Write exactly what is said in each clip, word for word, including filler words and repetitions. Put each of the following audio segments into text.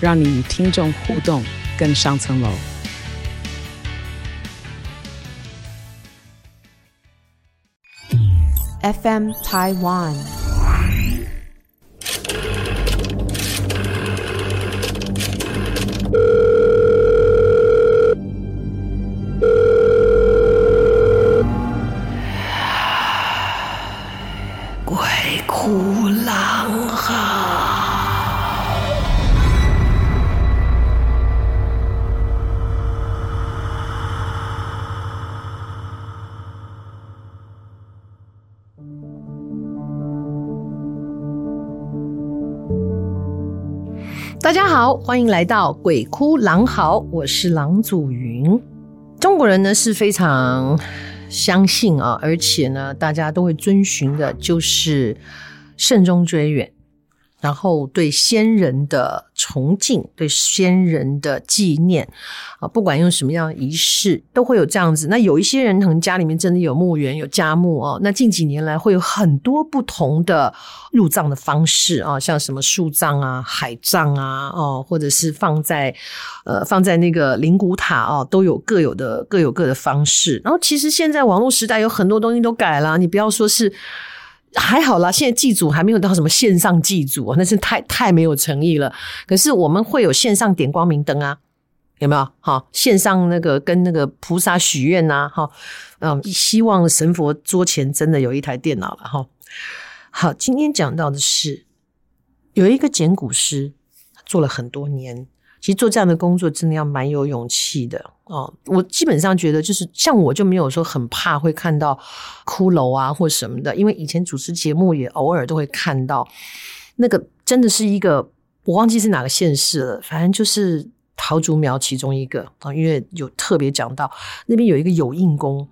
让你与听众互动更上层楼。F M Taiwan。鬼哭狼嚎，大家好，欢迎来到鬼哭狼嚎，我是郎祖筠。中国人呢是非常相信啊，而且呢，大家都会遵循的就是慎终追远，然后对先人的崇敬，对先人的纪念啊，不管用什么样的仪式，都会有这样子。那有一些人可能家里面真的有墓园、有家墓哦。那近几年来会有很多不同的入葬的方式啊，像什么树葬啊、海葬啊，哦，或者是放在呃放在那个灵骨塔哦，都有各有的各有各的方式。然后其实现在网络时代有很多东西都改了，你不要说是。还好啦，现在祭祖还没有到什么线上祭祖，那是太太没有诚意了。可是我们会有线上点光明灯啊，有没有？好，线上那个跟那个菩萨许愿啊，哈，嗯，希望神佛桌前真的有一台电脑了哈。好，今天讲到的是有一个简骨师，做了很多年，其实做这样的工作真的要蛮有勇气的。哦，我基本上觉得就是像我就没有说很怕会看到骷髅啊或什么的，因为以前主持节目也偶尔都会看到那个，真的是一个我忘记是哪个县市了，反正就是桃竹苗其中一个啊，因为有特别讲到那边有一个有印宫，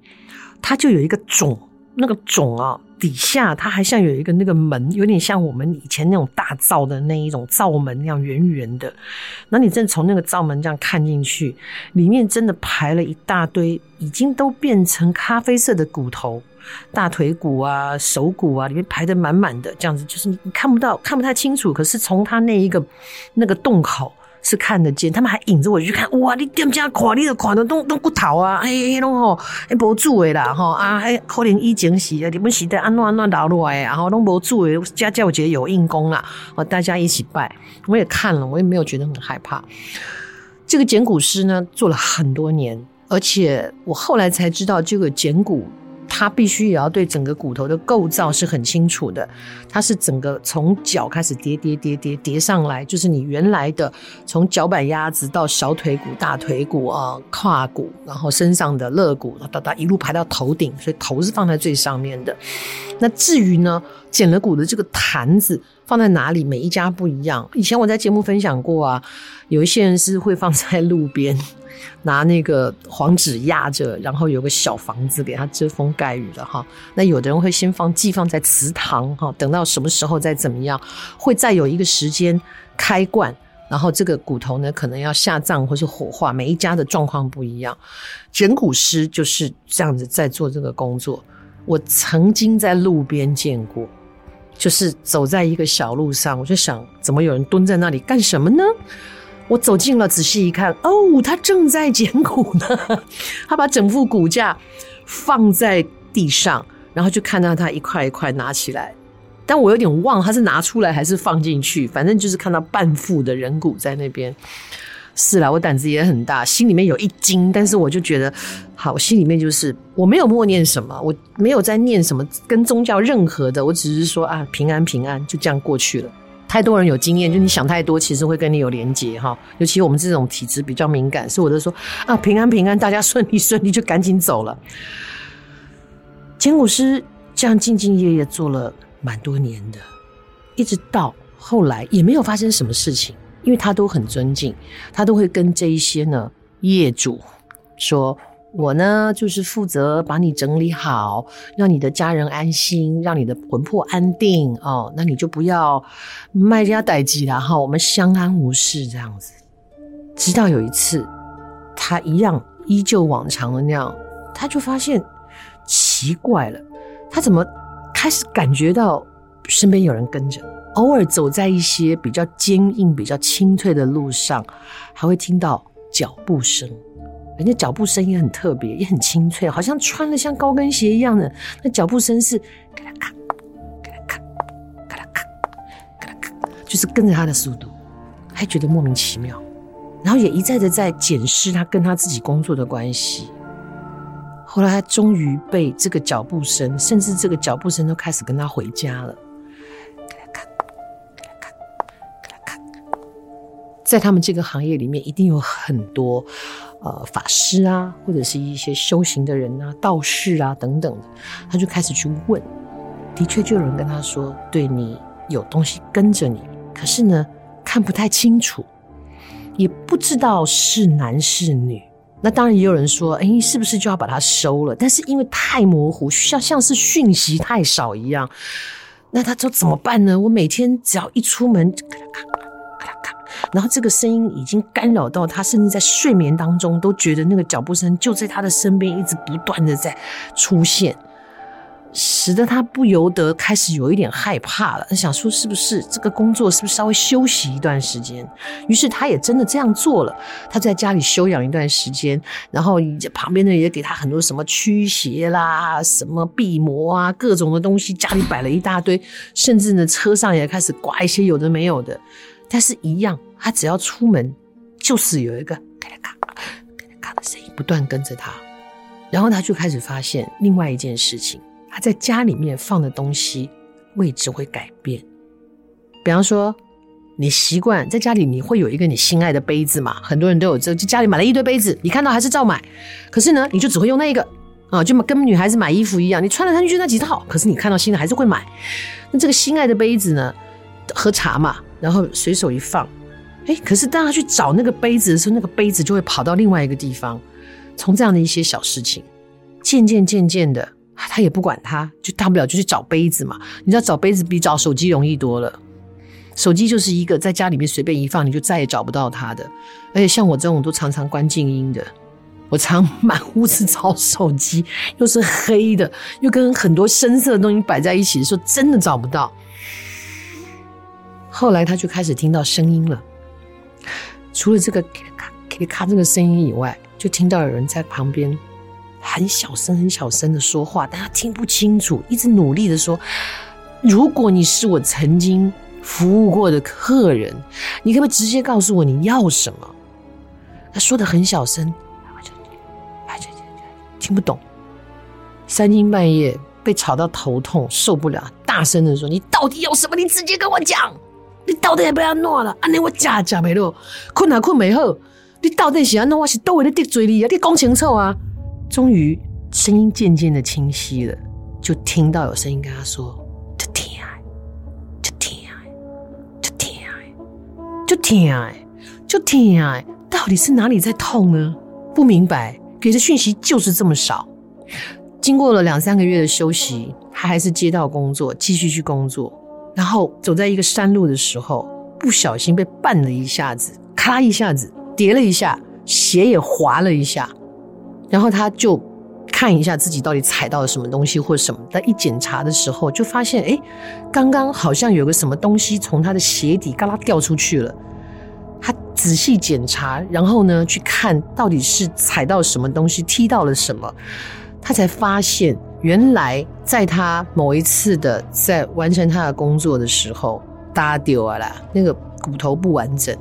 它就有一个冢，那个冢啊底下它还像有一个那个门，有点像我们以前那种大灶的那一种灶门那样圆圆的，然后你真的从那个灶门这样看进去，里面真的排了一大堆已经都变成咖啡色的骨头，大腿骨啊手骨啊，里面排得满满的，这样子就是你看不到看不太清楚，可是从它那一个那个洞口是看得见，他们还引着我去看，哇！你点家看，你都看到都都骨头啊，哎，那种吼，哎，无煮的啦，吼啊，哎，可能以前是啊，日本时代安怎安怎留落来啊，吼，拢无煮的，家教节有印功啦，哦，大家一起拜，我也看了，我也没有觉得很害怕。这个简骨师呢，做了很多年，而且我后来才知道，这个简骨他必须也要对整个骨头的构造是很清楚的，它是整个从脚开始叠叠叠叠叠上来，就是你原来的从脚板鸭子到小腿骨、大腿骨啊、胯骨，然后身上的肋骨，哒哒一路排到头顶，所以头是放在最上面的。那至于呢，捡了骨的这个坛子放在哪里，每一家不一样。以前我在节目分享过啊，有一些人是会放在路边。拿那个黄纸压着，然后有个小房子给它遮风盖雨的哈。那有的人会先放寄放在祠堂哈，等到什么时候再怎么样，会再有一个时间开罐，然后这个骨头呢可能要下葬或是火化，每一家的状况不一样。简骨师就是这样子在做这个工作。我曾经在路边见过。就是走在一个小路上，我就想怎么有人蹲在那里干什么呢？我走近了仔细一看，哦，他正在捡骨呢，他把整副骨架放在地上，然后就看到他一块一块拿起来，但我有点忘他是拿出来还是放进去，反正就是看到半副的人骨在那边。是啦，我胆子也很大，心里面有一惊，但是我就觉得好，我心里面就是我没有默念什么，我没有在念什么跟宗教任何的，我只是说啊，平安平安，就这样过去了。太多人有经验，就你想太多，其实会跟你有连结哈。尤其我们这种体质比较敏感，所以我就说啊，平安平安，大家顺利顺利，就赶紧走了。简骨师这样兢兢业业做了蛮多年的，一直到后来也没有发生什么事情，因为他都很尊敬，他都会跟这一些呢业主说，我呢就是负责把你整理好，让你的家人安心，让你的魂魄安定哦，那你就不要卖家代志啦哈，我们相安无事这样子。直到有一次，他一样依旧往常的那样，他就发现奇怪了，他怎么开始感觉到身边有人跟着，偶尔走在一些比较坚硬比较清脆的路上，还会听到脚步声，人家脚步声也很特别，也很清脆，好像穿了像高跟鞋一样的。那脚步声是嘎啦嘎，嘎啦嘎，嘎啦嘎，嘎啦嘎，就是跟着他的速度，还觉得莫名其妙。然后也一再的在检视他跟他自己工作的关系。后来他终于被这个脚步声，甚至这个脚步声都开始跟他回家了。嘎啦嘎，嘎啦嘎，嘎啦嘎。在他们这个行业里面，一定有很多。呃，法师啊，或者是一些修行的人啊，道士啊等等的，他就开始去问，的确就有人跟他说，对，你有东西跟着你，可是呢看不太清楚，也不知道是男是女。那当然也有人说，哎，是不是就要把它收了？但是因为太模糊，像像是讯息太少一样。那他说怎么办呢？我每天只要一出门，然后这个声音已经干扰到他，甚至在睡眠当中都觉得那个脚步声就在他的身边，一直不断的在出现，使得他不由得开始有一点害怕了。想说是不是这个工作是不是稍微休息一段时间？于是他也真的这样做了，他在家里休养一段时间，然后旁边的人也给他很多什么驱邪啦、什么避魔啊、各种的东西，家里摆了一大堆，甚至呢车上也开始挂一些有的没有的。但是一样，他只要出门就是有一个嘎啦嘎嘎啦嘎的声音不断跟着他。然后他就开始发现另外一件事情，他在家里面放的东西位置会改变。比方说你习惯在家里你会有一个你心爱的杯子嘛，很多人都有这，就家里买了一堆杯子，你看到还是照买，可是呢你就只会用那一个啊，就跟女孩子买衣服一样，你穿了它就那几套，可是你看到新的还是会买。那这个心爱的杯子呢，喝茶嘛，然后随手一放，诶，可是当他去找那个杯子的时候，那个杯子就会跑到另外一个地方。从这样的一些小事情，渐渐渐渐的，他也不管他，就大不了就去找杯子嘛。你知道找杯子比找手机容易多了，手机就是一个在家里面随便一放，你就再也找不到它的。而且像我这种都常常关静音的，我常满屋子找手机，又是黑的，又跟很多深色的东西摆在一起的时候，真的找不到。后来他就开始听到声音了，除了这个咔咔咔咔这个声音以外，就听到有人在旁边很小声很小声的说话，但他听不清楚，一直努力的说，如果你是我曾经服务过的客人，你可不可以直接告诉我你要什么？他说的很小声，听不懂。三更半夜被吵到头痛受不了，大声的说，你到底要什么？你直接跟我讲，你到底要不要弄了？安尼我假假袂落，困也困袂好。你到底是安怎？我是倒位咧得罪你啊！你讲清楚啊！终于声音渐渐的清晰了，就听到有声音跟他说：“就听哎，就听哎，就听哎，就听哎，就听哎！”到底是哪里在痛呢？不明白，给的讯息就是这么少。经过了两三个月的休息，他还是接到工作，继续去工作。然后走在一个山路的时候，不小心被绊了一下子，咔一下子跌了一下，鞋也滑了一下。然后他就看一下自己到底踩到了什么东西或什么，但一检查的时候就发现，诶，刚刚好像有个什么东西从他的鞋底嘎啦掉出去了。他仔细检查，然后呢去看到底是踩到什么东西，踢到了什么。他才发现，原来在他某一次的在完成他的工作的时候，打丢啊啦，那个骨头不完整，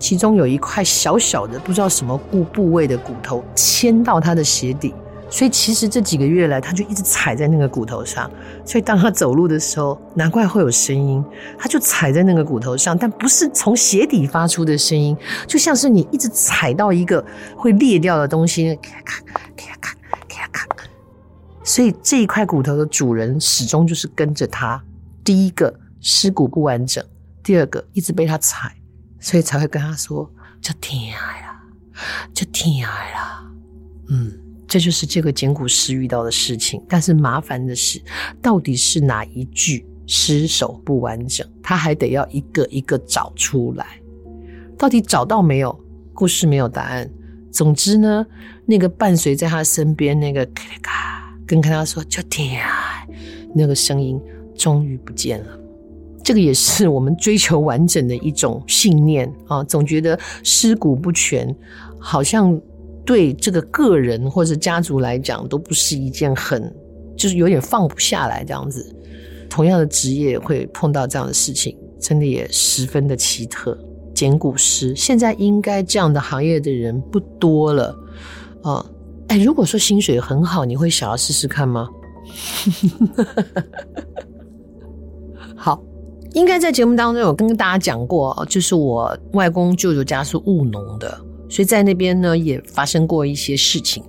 其中有一块小小的不知道什么部部位的骨头牵到他的鞋底，所以其实这几个月来他就一直踩在那个骨头上，所以当他走路的时候，难怪会有声音，他就踩在那个骨头上，但不是从鞋底发出的声音，就像是你一直踩到一个会裂掉的东西，咔咔咔咔咔咔。所以这一块骨头的主人始终就是跟着他，第一个尸骨不完整，第二个一直被他踩，所以才会跟他说就疼啦，就疼啦。嗯，这就是这个简古诗遇到的事情。但是麻烦的是，到底是哪一句诗首不完整，他还得要一个一个找出来。到底找到没有？故事没有答案。总之呢，那个伴随在他身边那个咔咔咔，跟他说就疼啦，那个声音终于不见了。这个也是我们追求完整的一种信念啊，总觉得尸骨不全，好像对这个个人或者家族来讲都不是一件很，就是有点放不下来这样子。同样的职业会碰到这样的事情，真的也十分的奇特。简古诗现在应该这样的行业的人不多了啊。哎，如果说薪水很好，你会想要试试看吗？好，应该在节目当中有跟大家讲过，就是我外公舅舅家是务农的，所以在那边呢也发生过一些事情，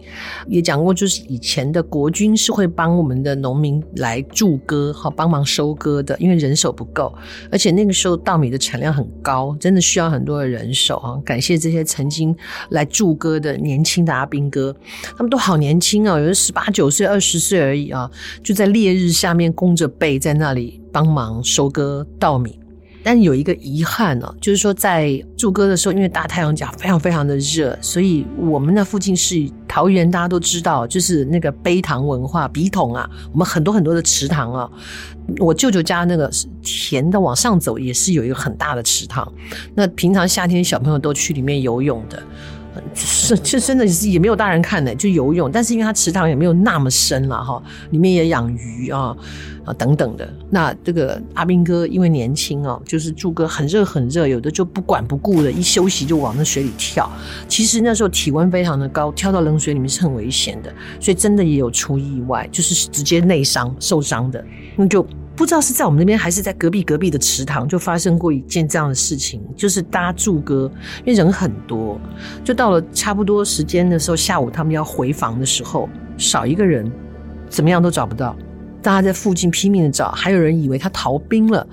也讲过，就是以前的国军是会帮我们的农民来助割，帮忙收割的，因为人手不够，而且那个时候稻米的产量很高，真的需要很多的人手。感谢这些曾经来助割的年轻的阿兵哥，他们都好年轻哦，有的十八九岁、二十岁而已啊，就在烈日下面弓着背在那里帮忙收割稻米。但有一个遗憾呢、啊，就是说在驻歌的时候，因为大太阳甲非常非常的热，所以我们那附近是桃园，大家都知道，就是那个杯糖文化，笔筒啊，我们很多很多的池塘啊。我舅舅家那个田的往上走也是有一个很大的池塘，那平常夏天小朋友都去里面游泳的，这真的是也没有大人看的，就游泳。但是因为它池塘也没有那么深了哈，里面也养鱼啊啊等等的。那这个阿兵哥因为年轻哦，就是驻歌很热很热，有的就不管不顾的，一休息就往那水里跳。其实那时候体温非常的高，跳到冷水里面是很危险的，所以真的也有出意外，就是直接内伤受伤的。那就不知道是在我们那边还是在隔壁隔壁的池塘就发生过一件这样的事情，就是搭驻歌，因为人很多，就到了差不多时间的时候，下午他们要回房的时候，少一个人怎么样都找不到，大家在附近拼命的找，还有人以为他逃兵了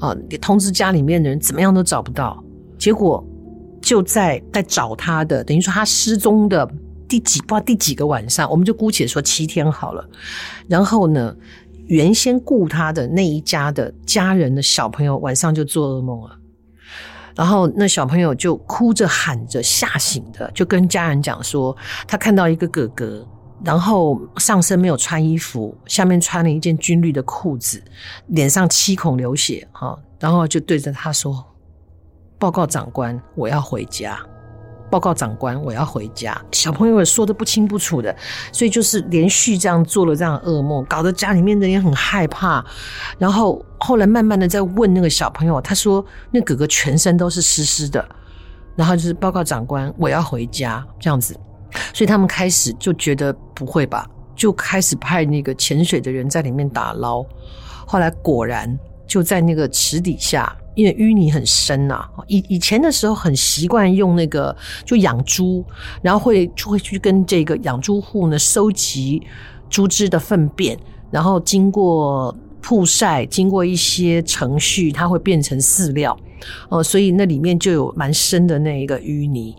啊，通知家里面的人，怎么样都找不到。结果就在在找他的，等于说他失踪的第几不知道第几个晚上，我们就姑且说七天好了。然后呢，原先雇他的那一家的家人的小朋友晚上就做噩梦了，然后那小朋友就哭着喊着吓醒的，就跟家人讲说他看到一个哥哥，然后上身没有穿衣服，下面穿了一件军绿的裤子，脸上七孔流血，然后就对着他说，报告长官，我要回家，报告长官，我要回家。小朋友也说得不清不楚的，所以就是连续这样做了这样的噩梦，搞得家里面的人也很害怕。然后后来慢慢的在问那个小朋友，他说那哥哥全身都是湿湿的，然后就是报告长官，我要回家这样子。所以他们开始就觉得不会吧，就开始派那个潜水的人在里面打捞。后来果然就在那个池底下，因为淤泥很深啊，以以前的时候很习惯用那个就养猪，然后会就会去跟这个养猪户呢收集猪只的粪便，然后经过曝晒，经过一些程序，它会变成饲料，呃、所以那里面就有蛮深的那一个淤泥。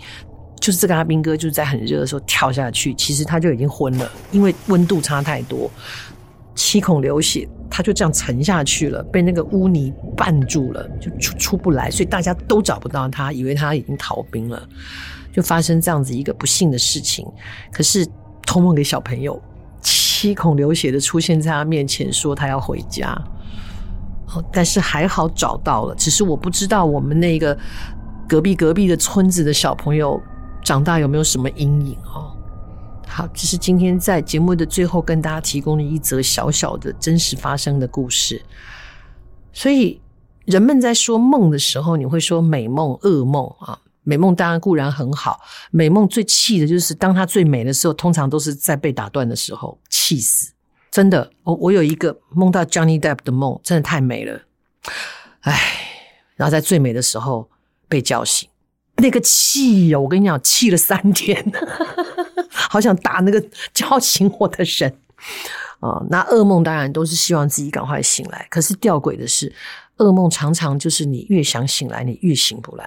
就是这个阿兵哥就在很热的时候跳下去，其实他就已经昏了，因为温度差太多，七孔流血，他就这样沉下去了，被那个污泥绊住了，就 出, 出不来，所以大家都找不到他，以为他已经逃兵了，就发生这样子一个不幸的事情。可是托梦给小朋友，七孔流血的出现在他面前，说他要回家，哦，但是还好找到了。只是我不知道我们那个隔壁隔壁的村子的小朋友长大有没有什么阴影哦。好，这是今天在节目的最后跟大家提供的一则小小的真实发生的故事。所以人们在说梦的时候，你会说美梦、噩梦啊。美梦当然固然很好，美梦最气的就是当它最美的时候，通常都是在被打断的时候，气死。真的，我我有一个梦到 Johnny Depp 的梦，真的太美了。唉，然后在最美的时候被叫醒。那个气哦，我跟你讲，气了三天，好想打那个叫醒我的神啊、呃！那噩梦当然都是希望自己赶快醒来，可是吊诡的是，噩梦常常就是你越想醒来，你越醒不来。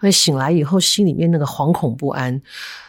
会醒来以后心里面那个惶恐不安，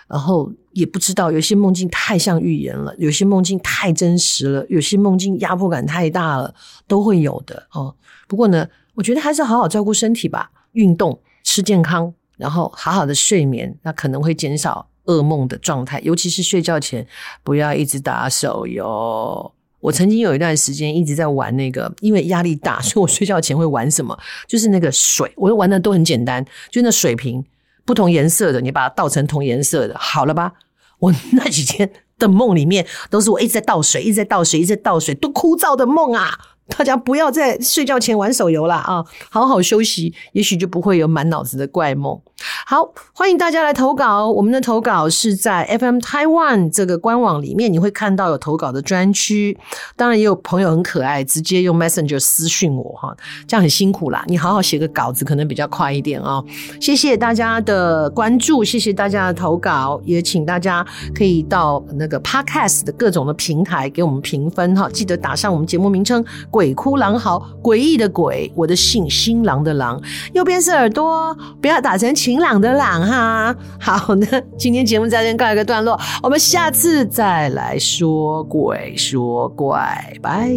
然后也不知道，有些梦境太像预言了，有些梦境太真实了，有些梦境压迫感太大了，都会有的哦。不过呢，我觉得还是好好照顾身体吧，运动，吃健康，然后好好的睡眠，那可能会减少噩梦的状态，尤其是睡觉前不要一直打手游。我曾经有一段时间一直在玩那个，因为压力大，所以我睡觉前会玩什么，就是那个水，我玩的都很简单，就那水瓶不同颜色的，你把它倒成同颜色的，好了吧？我那几天的梦里面都是我一直在倒水，一直在倒水，一直在倒水，多枯燥的梦啊！大家不要在睡觉前玩手游啦啊，好好休息，也许就不会有满脑子的怪梦。好，欢迎大家来投稿，我们的投稿是在 F M Taiwan 这个官网里面，你会看到有投稿的专区。当然也有朋友很可爱，直接用 Messenger 私讯我哈，这样很辛苦啦，你好好写个稿子可能比较快一点啊。谢谢大家的关注，谢谢大家的投稿，也请大家可以到那个 Podcast 的各种的平台给我们评分哈，记得打上我们节目名称。鬼哭狼嚎，诡异的鬼，我的姓新郎的郎，右边是耳朵，不要打成晴朗的朗哈。好呢，今天节目在这告一个段落，我们下次再来说鬼说怪，拜。